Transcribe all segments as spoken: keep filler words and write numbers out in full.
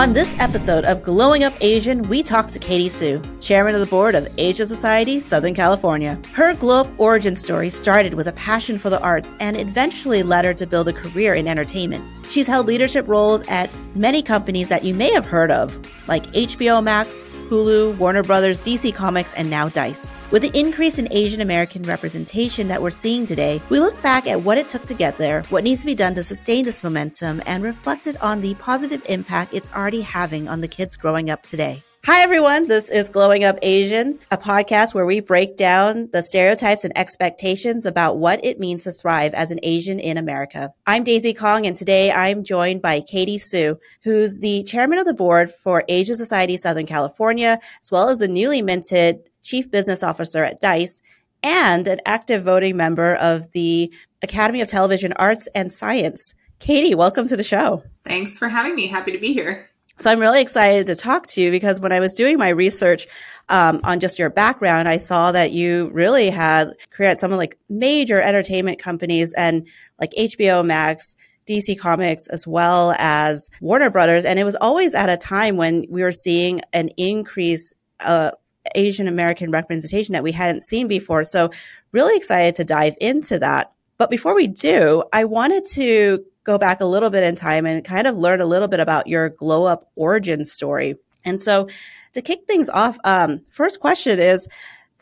On this episode of Glowing Up Asian, we talk to Katie Soo, chairman of the board of Asia Society, Southern California. Her glow-up origin story started with a passion for the arts and eventually led her to build a career in entertainment. She's held leadership roles at many companies that you may have heard of, like H B O Max, Hulu, Warner Brothers, D C Comics, and now DICE. With the increase in Asian American representation that we're seeing today, we look back at what it took to get there, what needs to be done to sustain this momentum, and reflected on the positive impact it's already having on the kids growing up today. Hi, everyone. This is Glowing Up Asian, a podcast where we break down the stereotypes and expectations about what it means to thrive as an Asian in America. I'm Daisy Kong, and today I'm joined by Katie Soo, who's the chairman of the board for Asia Society Southern California, as well as the newly minted chief business officer at DICE and an active voting member of the Academy of Television Arts and Science. Katie, welcome to the show. Thanks for having me. Happy to be here. So I'm really excited to talk to you because when I was doing my research um, on just your background, I saw that you really had career at some of like major entertainment companies and like H B O Max, D C Comics, as well as Warner Brothers. And it was always at a time when we were seeing an increase uh, Asian American representation that we hadn't seen before. So really excited to dive into that. But before we do, I wanted to go back a little bit in time and kind of learn a little bit about your glow up origin story. And so to kick things off, um, first question is,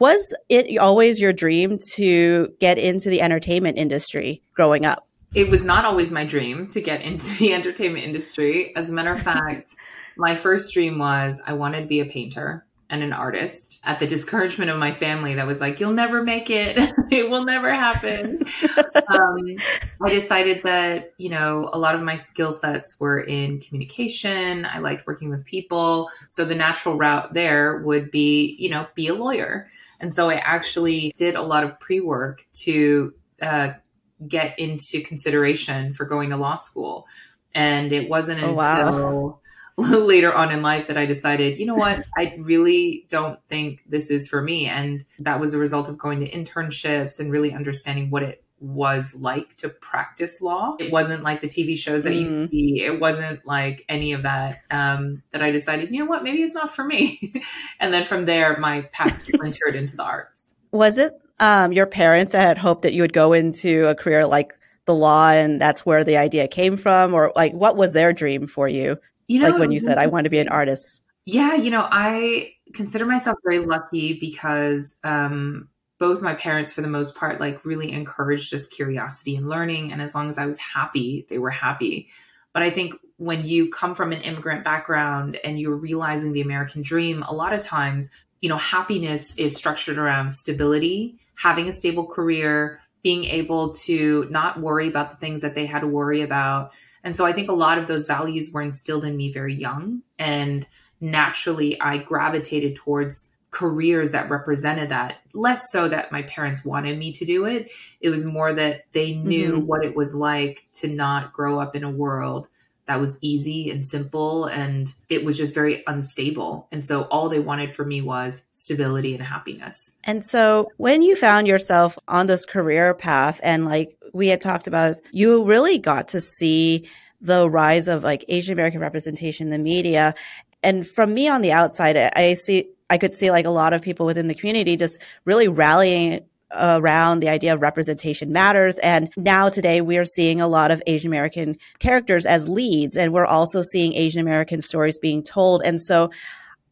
was it always your dream to get into the entertainment industry growing up? It was not always my dream to get into the entertainment industry. As a matter of fact, my first dream was I wanted to be a painter and an artist, at the discouragement of my family that was like, you'll never make it. It will never happen. um, I decided that, you know, a lot of my skill sets were in communication. I liked working with people. So the natural route there would be, you know, be a lawyer. And so I actually did a lot of pre-work to uh, get into consideration for going to law school. And it wasn't until... Oh, wow. Later on in life that I decided, you know what, I really don't think this is for me. And that was a result of going to internships and really understanding what it was like to practice law. It wasn't like the T V shows that mm-hmm. you see. It wasn't like any of that, um, that I decided, you know what, maybe it's not for me. And then from there, my path splintered into the arts. Was it um, your parents that had hoped that you would go into a career like the law and that's where the idea came from? Or like, what was their dream for you? You know, like when you said, I want to be an artist. Yeah. You know, I consider myself very lucky because um, both my parents, for the most part, like really encouraged just curiosity and learning. And as long as I was happy, they were happy. But I think when you come from an immigrant background and you're realizing the American dream, a lot of times, you know, happiness is structured around stability, having a stable career, being able to not worry about the things that they had to worry about. And so I think a lot of those values were instilled in me very young. And naturally, I gravitated towards careers that represented that, less so that my parents wanted me to do it. It was more that they knew mm-hmm. what it was like to not grow up in a world that was easy and simple. And it was just very unstable. And so all they wanted for me was stability and happiness. And so when you found yourself on this career path and like, we had talked about, you really got to see the rise of like Asian American representation in the media. And from me on the outside, I see, I could see like a lot of people within the community just really rallying around the idea of representation matters. And now today we are seeing a lot of Asian American characters as leads, and we're also seeing Asian American stories being told. And so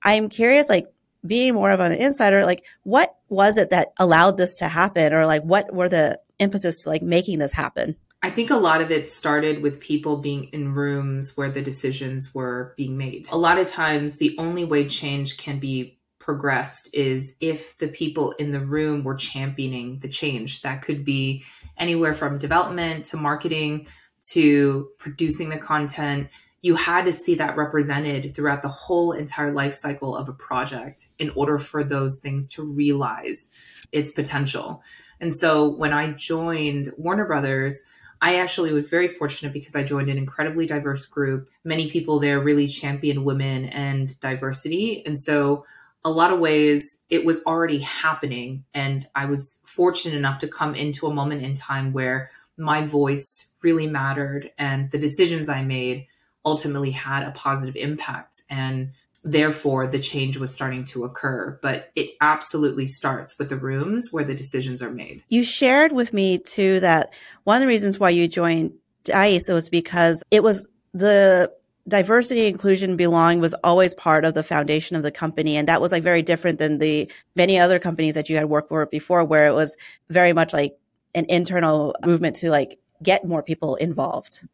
I'm curious, like, being more of an insider, like what was it that allowed this to happen? Or like, what were the impetus to like making this happen? I think a lot of it started with people being in rooms where the decisions were being made. A lot of times the only way change can be progressed is if the people in the room were championing the change. That could be anywhere from development to marketing to producing the content. You had to see that represented throughout the whole entire life cycle of a project in order for those things to realize its potential. And so when I joined Warner Brothers, I actually was very fortunate because I joined an incredibly diverse group. Many people there really championed women and diversity. And so a lot of ways it was already happening. And I was fortunate enough to come into a moment in time where my voice really mattered and the decisions I made ultimately had a positive impact. And therefore, the change was starting to occur. But it absolutely starts with the rooms where the decisions are made. You shared with me, too, that one of the reasons why you joined DICE was because it was the diversity, inclusion, belonging was always part of the foundation of the company. And that was like very different than the many other companies that you had worked for before, where it was very much like an internal movement to like get more people involved.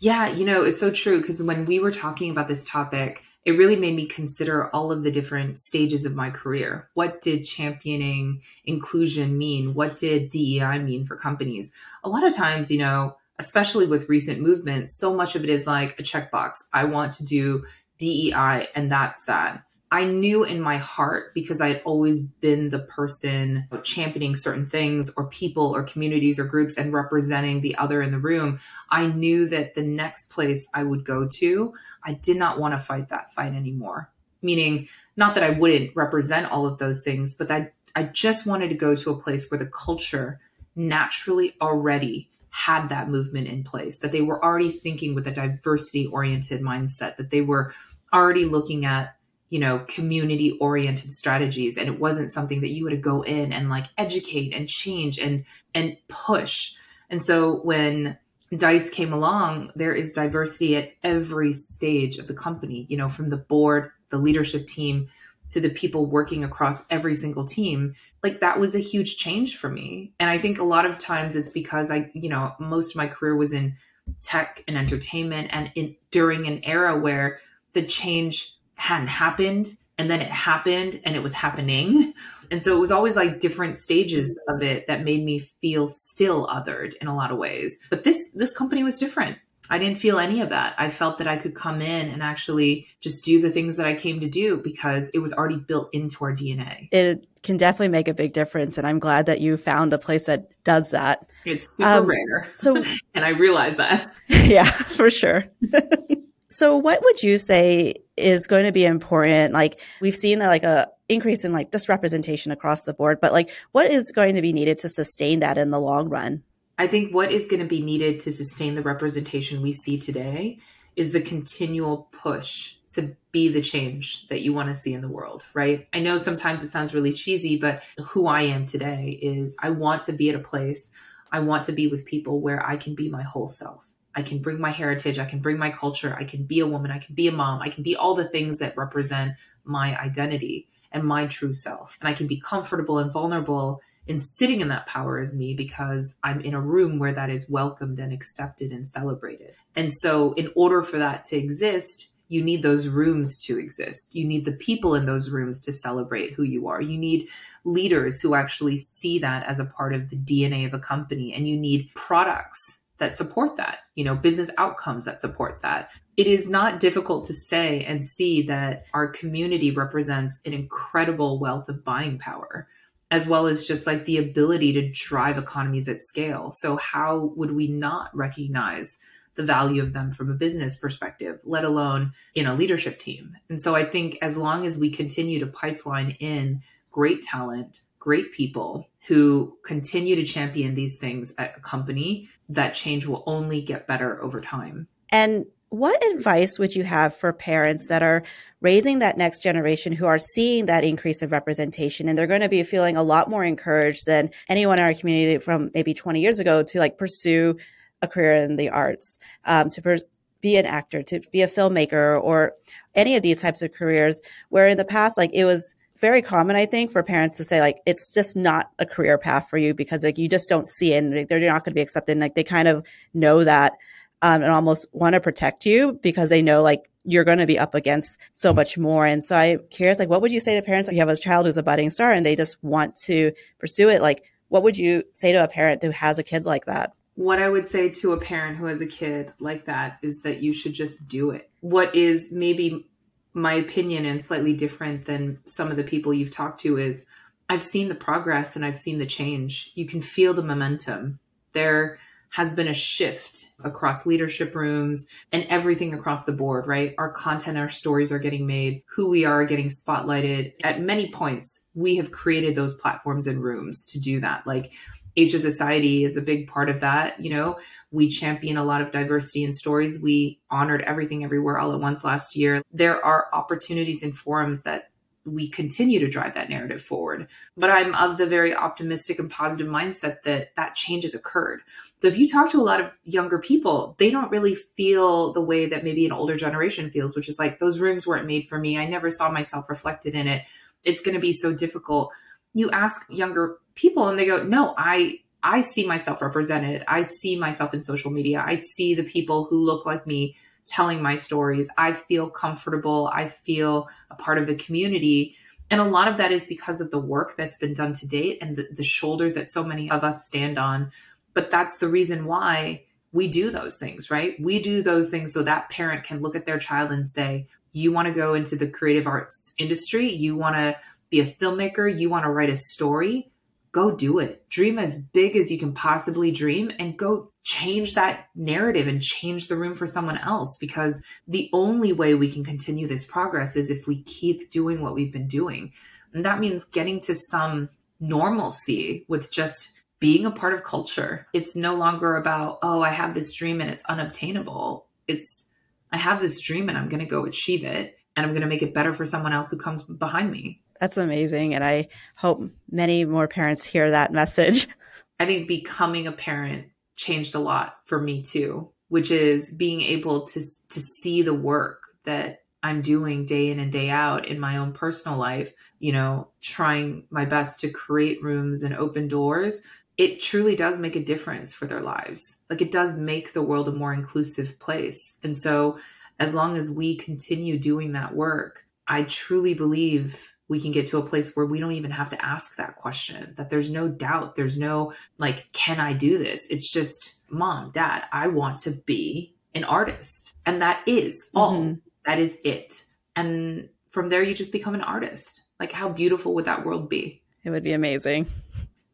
Yeah, you know, it's so true, because when we were talking about this topic, it really made me consider all of the different stages of my career. What did championing inclusion mean? What did D E I mean for companies? A lot of times, you know, especially with recent movements, so much of it is like a checkbox. I want to do D E I, and that's that. I knew in my heart, because I had always been the person championing certain things or people or communities or groups and representing the other in the room, I knew that the next place I would go to, I did not want to fight that fight anymore. Meaning, not that I wouldn't represent all of those things, but that I just wanted to go to a place where the culture naturally already had that movement in place, that they were already thinking with a diversity-oriented mindset, that they were already looking at, you know, community oriented strategies. And it wasn't something that you would go in and like educate and change and, and push. And so when DICE came along, there is diversity at every stage of the company, you know, from the board, the leadership team, to the people working across every single team. Like, that was a huge change for me. And I think a lot of times it's because I, you know, most of my career was in tech and entertainment, and in, during an era where the change hadn't happened, and then it happened, and it was happening. And so it was always like different stages of it that made me feel still othered in a lot of ways. But this this company was different. I didn't feel any of that. I felt that I could come in and actually just do the things that I came to do, because it was already built into our D N A. It can definitely make a big difference. And I'm glad that you found a place that does that. It's super um, rare. So, and I realize that. Yeah, for sure. So what would you say is going to be important? Like, we've seen that like a increase in like just representation across the board, but like, what is going to be needed to sustain that in the long run? I think what is going to be needed to sustain the representation we see today is the continual push to be the change that you want to see in the world, right? I know sometimes it sounds really cheesy, but who I am today is I want to be at a place, I want to be with people where I can be my whole self. I can bring my heritage, I can bring my culture, I can be a woman, I can be a mom, I can be all the things that represent my identity and my true self. And I can be comfortable and vulnerable in sitting in that power as me, because I'm in a room where that is welcomed and accepted and celebrated. And so in order for that to exist, you need those rooms to exist. You need the people in those rooms to celebrate who you are. You need leaders who actually see that as a part of the D N A of a company, and you need products that support that, you know, business outcomes that support that. It is not difficult to say and see that our community represents an incredible wealth of buying power, as well as just like the ability to drive economies at scale. So how would we not recognize the value of them from a business perspective, let alone in a leadership team? And so I think as long as we continue to pipeline in great talent, great people who continue to champion these things at a company, that change will only get better over time. And what advice would you have for parents that are raising that next generation who are seeing that increase of representation, and they're going to be feeling a lot more encouraged than anyone in our community from maybe twenty years ago to like pursue a career in the arts, um, to per- be an actor, to be a filmmaker, or any of these types of careers, where in the past, like, it was very common, I think, for parents to say, like, it's just not a career path for you, because like you just don't see it, and they're not going to be accepted. And, like, they kind of know that um, and almost want to protect you, because they know like you're going to be up against so much more. And so I'm curious, like, what would you say to parents if you have a child who's a budding star and they just want to pursue it? Like, what would you say to a parent who has a kid like that? What I would say to a parent who has a kid like that is that you should just do it. What is maybe my opinion, and slightly different than some of the people you've talked to, is I've seen the progress and I've seen the change. You can feel the momentum. There has been a shift across leadership rooms and everything across the board, right? Our content, our stories are getting made, who we are getting spotlighted. At many points, we have created those platforms and rooms to do that. Like, Asia Society is a big part of that. You know, we champion a lot of diversity in stories. We honored Everything Everywhere All at Once last year. There are opportunities and forums that we continue to drive that narrative forward. But I'm of the very optimistic and positive mindset that that change has occurred. So if you talk to a lot of younger people, they don't really feel the way that maybe an older generation feels, which is like, those rooms weren't made for me. I never saw myself reflected in it. It's going to be so difficult. You ask younger people and they go, no, I, I see myself represented. I see myself in social media. I see the people who look like me telling my stories. I feel comfortable. I feel a part of the community. And a lot of that is because of the work that's been done to date and the, the shoulders that so many of us stand on. But that's the reason why we do those things, right? We do those things so that parent can look at their child and say, you want to go into the creative arts industry? You want to be a filmmaker? You want to write a story? Go do it. Dream as big as you can possibly dream and go change that narrative and change the room for someone else. Because the only way we can continue this progress is if we keep doing what we've been doing. And that means getting to some normalcy with just being a part of culture. It's no longer about, oh, I have this dream and it's unobtainable. It's, I have this dream and I'm going to go achieve it. And I'm going to make it better for someone else who comes behind me. That's amazing. And I hope many more parents hear that message. I think becoming a parent changed a lot for me too, which is being able to to see the work that I'm doing day in and day out in my own personal life, you know, trying my best to create rooms and open doors. It truly does make a difference for their lives. Like, it does make the world a more inclusive place. And so as long as we continue doing that work, I truly believe we can get to a place where we don't even have to ask that question, that there's no doubt. There's no like, can I do this? It's just, mom, dad, I want to be an artist. And that is all. Mm-hmm. That is it. And from there, you just become an artist. Like, how beautiful would that world be? It would be amazing.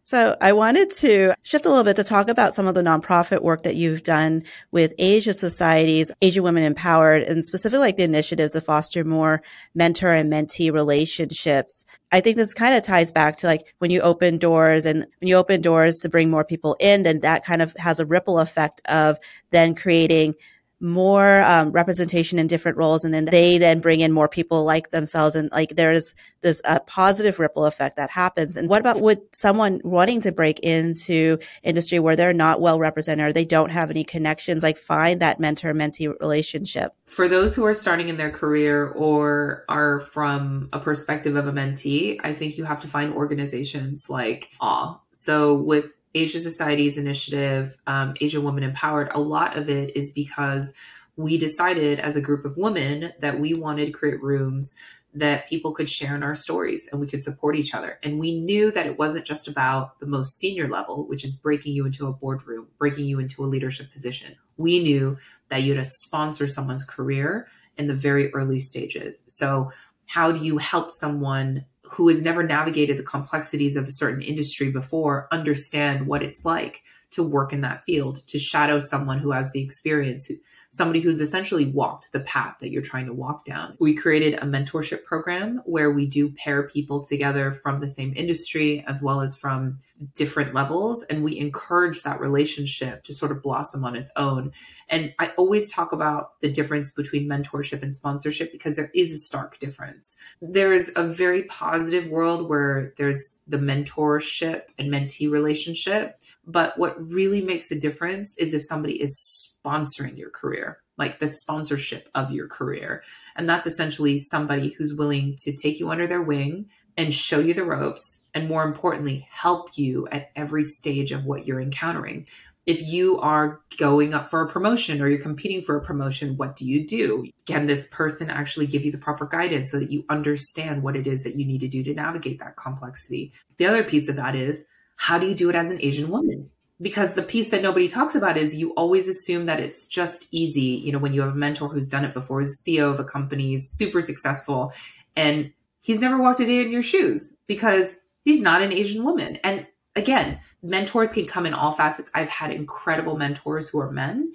So I wanted to shift a little bit to talk about some of the nonprofit work that you've done with Asia Societies, Asian Women Empowered, and specifically like the initiatives to foster more mentor and mentee relationships. I think this kind of ties back to like when you open doors and when you open doors to bring more people in, then that kind of has a ripple effect of then creating more um, representation in different roles. And then they then bring in more people like themselves. And like, there's this uh, positive ripple effect that happens. And what about with someone wanting to break into industry where they're not well represented or they don't have any connections, like find that mentor-mentee relationship? For those who are starting in their career or are from a perspective of a mentee, I think you have to find organizations like A W E. So with Asia Society's initiative, um, Asian Women Empowered, a lot of it is because we decided as a group of women that we wanted to create rooms that people could share in our stories and we could support each other. And we knew that it wasn't just about the most senior level, which is breaking you into a boardroom, breaking you into a leadership position. We knew that you had to sponsor someone's career in the very early stages. So how do you help someone who has never navigated the complexities of a certain industry before understand what it's like to work in that field, to shadow someone who has the experience, who, somebody who's essentially walked the path that you're trying to walk down. We created a mentorship program where we do pair people together from the same industry as well as from different levels. And we encourage that relationship to sort of blossom on its own. And I always talk about the difference between mentorship and sponsorship because there is a stark difference. There is a very positive world where there's the mentorship and mentee relationship. But what really makes a difference is if somebody is sponsoring your career, like the sponsorship of your career. And that's essentially somebody who's willing to take you under their wing and show you the ropes, and more importantly, help you at every stage of what you're encountering. If you are going up for a promotion or you're competing for a promotion, what do you do? Can this person actually give you the proper guidance so that you understand what it is that you need to do to navigate that complexity? The other piece of that is, how do you do it as an Asian woman? Because the piece that nobody talks about is you always assume that it's just easy. You know, when you have a mentor who's done it before, is C E O of a company, is super successful, and he's never walked a day in your shoes because he's not an Asian woman. And again, mentors can come in all facets. I've had incredible mentors who are men,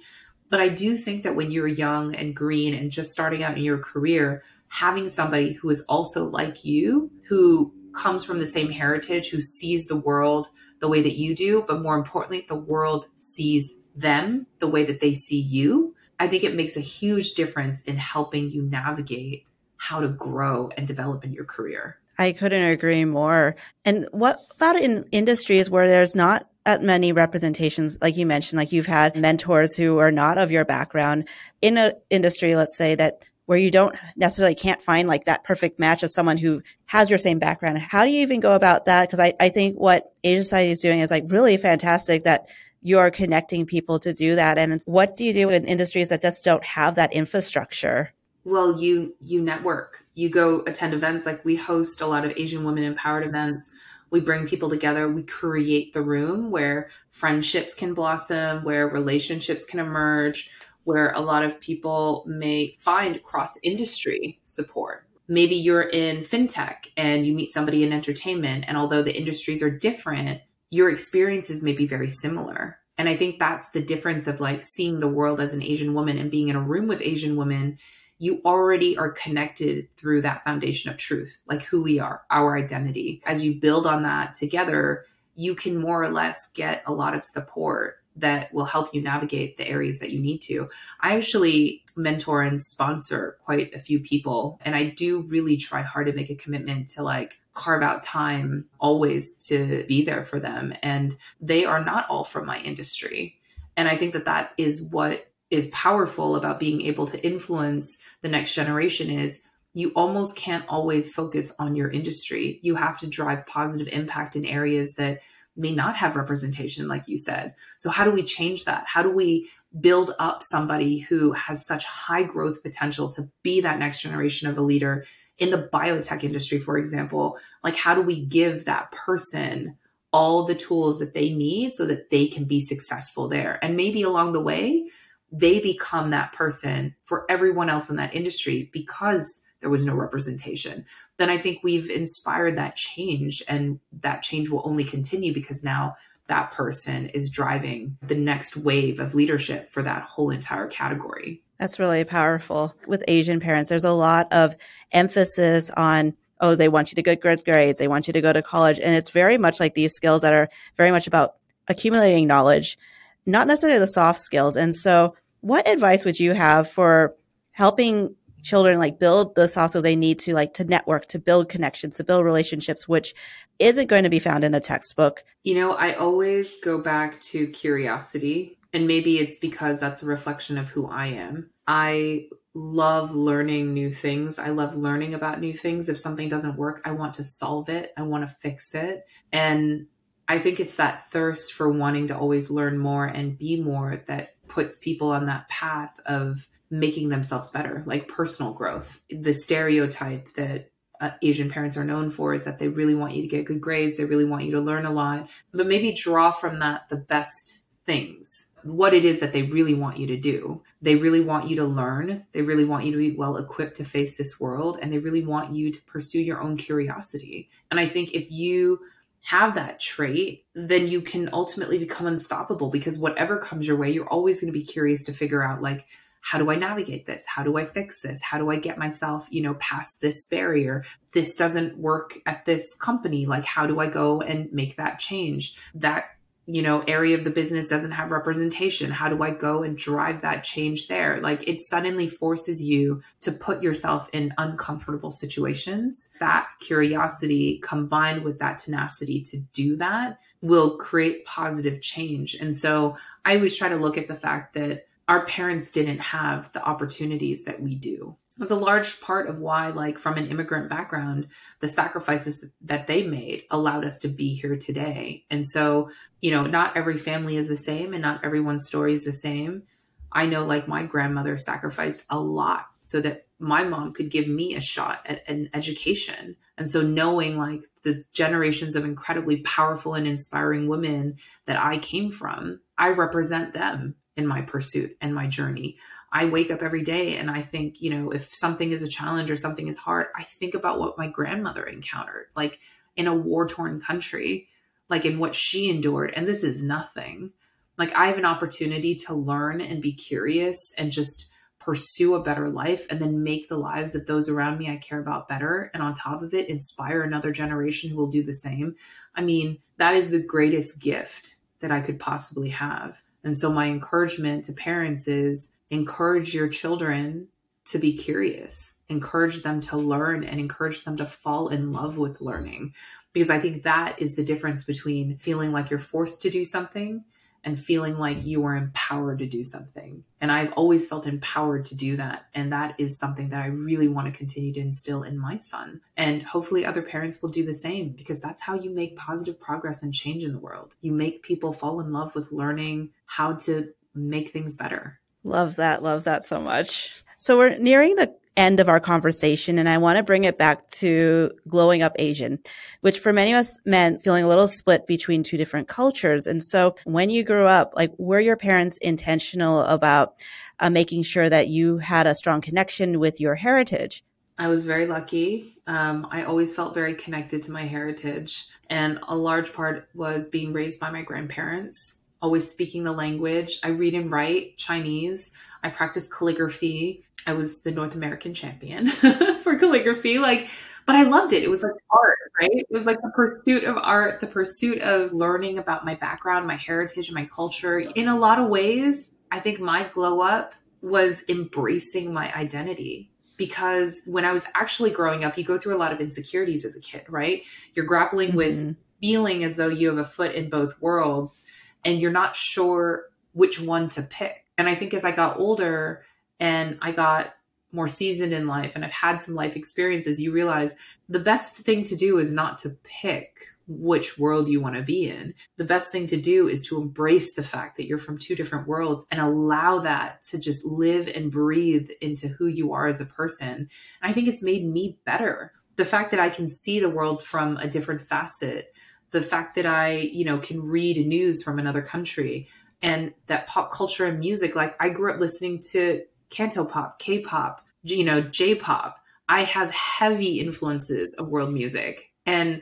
but I do think that when you're young and green and just starting out in your career, having somebody who is also like you, who comes from the same heritage, who sees the world the way that you do, but more importantly, the world sees them the way that they see you. I think it makes a huge difference in helping you navigate how to grow and develop in your career. I couldn't agree more. And what about in industries where there's not as many representations, like you mentioned, like you've had mentors who are not of your background in an industry, let's say that where you don't necessarily can't find like that perfect match of someone who has your same background. How do you even go about that? Because I, I think what Asia Society is doing is like really fantastic that you're connecting people to do that. And what do you do in industries that just don't have that infrastructure? Well, you you network, you go attend events. Like we host a lot of Asian Women Empowered events. We bring people together. We create the room where friendships can blossom, where relationships can emerge, where a lot of people may find cross-industry support. Maybe you're in fintech and you meet somebody in entertainment. And although the industries are different, your experiences may be very similar. And I think that's the difference of like seeing the world as an Asian woman and being in a room with Asian women. You already are connected through that foundation of truth, like who we are, our identity. As you build on that together, you can more or less get a lot of support that will help you navigate the areas that you need to. I actually mentor and sponsor quite a few people, and I do really try hard to make a commitment to like carve out time always to be there for them. And they are not all from my industry. And I think that that is what is powerful about being able to influence the next generation is you almost can't always focus on your industry. You have to drive positive impact in areas that may not have representation, like you said. So how do we change that? How do we build up somebody who has such high growth potential to be that next generation of a leader in the biotech industry, for example? Like, how do we give that person all the tools that they need so that they can be successful there? And maybe along the way, they become that person for everyone else in that industry because there was no representation. Then I think we've inspired that change, and that change will only continue because now that person is driving the next wave of leadership for that whole entire category. That's really powerful. With Asian parents, there's a lot of emphasis on, oh, they want you to get good grades. They want you to go to college. And it's very much like these skills that are very much about accumulating knowledge, not necessarily the soft skills. And so what advice would you have for helping children like build the soft skills they need to like to network, to build connections, to build relationships, which isn't going to be found in a textbook? You know, I always go back to curiosity, and maybe it's because that's a reflection of who I am. I love learning new things. I love learning about new things. If something doesn't work, I want to solve it. I want to fix it. And I think it's that thirst for wanting to always learn more and be more that puts people on that path of making themselves better, like personal growth. The stereotype that uh, Asian parents are known for is that they really want you to get good grades. They really want you to learn a lot, but maybe draw from that the best things, what it is that they really want you to do. They really want you to learn. They really want you to be well equipped to face this world. And they really want you to pursue your own curiosity. And I think if you have that trait, then you can ultimately become unstoppable, because whatever comes your way, you're always going to be curious to figure out, like, how do I navigate this? How do I fix this? How do I get myself, you know, past this barrier? This doesn't work at this company. Like, how do I go and make that change? That, you know, area of the business doesn't have representation. How do I go and drive that change there? Like, it suddenly forces you to put yourself in uncomfortable situations. That curiosity combined with that tenacity to do that will create positive change. And so I always try to look at the fact that our parents didn't have the opportunities that we do. It was a large part of why, like, from an immigrant background, the sacrifices that they made allowed us to be here today. And so, you know, not every family is the same and not everyone's story is the same. I know, like, my grandmother sacrificed a lot so that my mom could give me a shot at an education. And so knowing, like, the generations of incredibly powerful and inspiring women that I came from, I represent them in my pursuit and my journey. I wake up every day and I think, you know, if something is a challenge or something is hard, I think about what my grandmother encountered, like in a war-torn country, like in what she endured. And this is nothing. Like, I have an opportunity to learn and be curious and just pursue a better life and then make the lives of those around me I care about better. And on top of it, inspire another generation who will do the same. I mean, that is the greatest gift that I could possibly have. And so my encouragement to parents is encourage your children to be curious, encourage them to learn, and encourage them to fall in love with learning. Because I think that is the difference between feeling like you're forced to do something and feeling like you are empowered to do something. And I've always felt empowered to do that. And that is something that I really want to continue to instill in my son. And hopefully other parents will do the same, because that's how you make positive progress and change in the world. You make people fall in love with learning how to make things better. Love that. Love that so much. So we're nearing the end of our conversation, and I want to bring it back to Glowing Up Asian, which for many of us meant feeling a little split between two different cultures. And so when you grew up, like, were your parents intentional about uh, making sure that you had a strong connection with your heritage? I was very lucky. Um, I always felt very connected to my heritage. And a large part was being raised by my grandparents, always speaking the language. I read and write Chinese. I practice calligraphy. I was the North American champion for calligraphy, like, but I loved it. It was like art, right? It was like the pursuit of art, the pursuit of learning about my background, my heritage, and my culture. In a lot of ways, I think my glow up was embracing my identity, because when I was actually growing up, you go through a lot of insecurities as a kid, right? You're grappling mm-hmm. with feeling as though you have a foot in both worlds and you're not sure which one to pick. And I think as I got older, and I got more seasoned in life and I've had some life experiences, you realize the best thing to do is not to pick which world you want to be in. The best thing to do is to embrace the fact that you're from two different worlds and allow that to just live and breathe into who you are as a person. And I think it's made me better. The fact that I can see the world from a different facet, the fact that I, you know, can read news from another country, and that pop culture and music, like, I grew up listening to Canto pop, K-pop, you know, J-pop. I have heavy influences of world music, and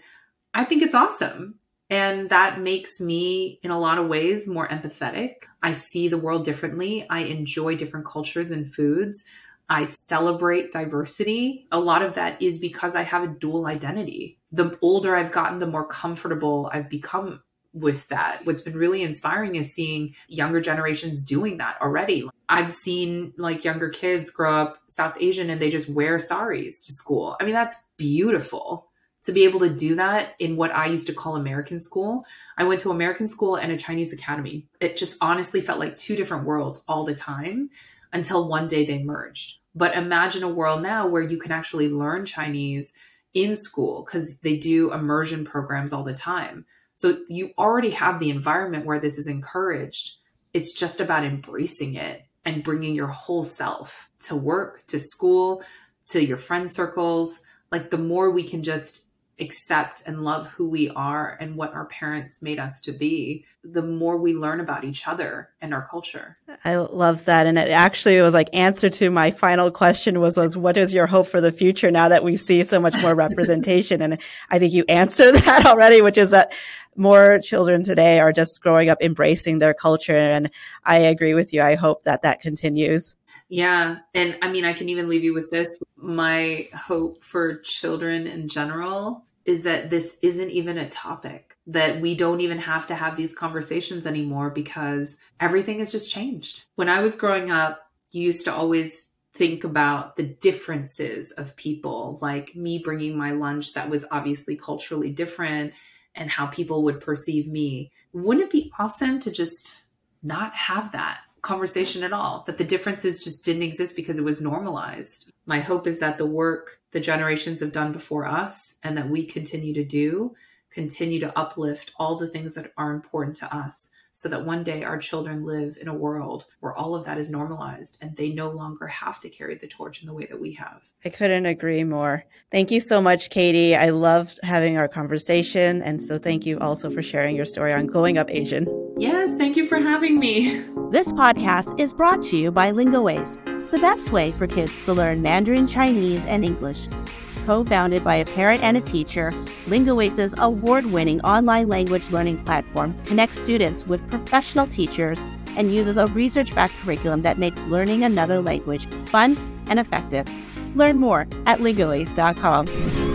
I think it's awesome. And that makes me, in a lot of ways, more empathetic. I see the world differently. I enjoy different cultures and foods. I celebrate diversity. A lot of that is because I have a dual identity. The older I've gotten, the more comfortable I've become with that. What's been really inspiring is seeing younger generations doing that already. I've seen, like, younger kids grow up South Asian and they just wear saris to school. I mean, that's beautiful to be able to do that in what I used to call American school. I went to American school and a Chinese academy. It just honestly felt like two different worlds all the time until one day they merged. But imagine a world now where you can actually learn Chinese in school, because they do immersion programs all the time. So you already have the environment where this is encouraged. It's just about embracing it and bringing your whole self to work, to school, to your friend circles. Like, the more we can just accept and love who we are and what our parents made us to be, the more we learn about each other and our culture. I love that. And it actually was like answer to my final question was, was what is your hope for the future now that we see so much more representation? And I think you answered that already, which is that more children today are just growing up, embracing their culture. And I agree with you. I hope that that continues. Yeah. And I mean, I can even leave you with this. My hope for children in general is that this isn't even a topic, that we don't even have to have these conversations anymore, because everything has just changed. When I was growing up, you used to always think about the differences of people, like me bringing my lunch that was obviously culturally different and how people would perceive me. Wouldn't it be awesome to just not have that conversation at all, that the differences just didn't exist because it was normalized? My hope is that the work the generations have done before us and that we continue to do, continue to uplift all the things that are important to us, so that one day our children live in a world where all of that is normalized and they no longer have to carry the torch in the way that we have. I couldn't agree more. Thank you so much, Katie. I loved having our conversation. And so thank you also for sharing your story on Glowing Up Asian. Yes, thank you for having me. This podcast is brought to you by LingoAce, the best way for kids to learn Mandarin, Chinese, and English. Co-founded by a parent and a teacher, LingoAce's award-winning online language learning platform connects students with professional teachers and uses a research-backed curriculum that makes learning another language fun and effective. Learn more at lingo ace dot com.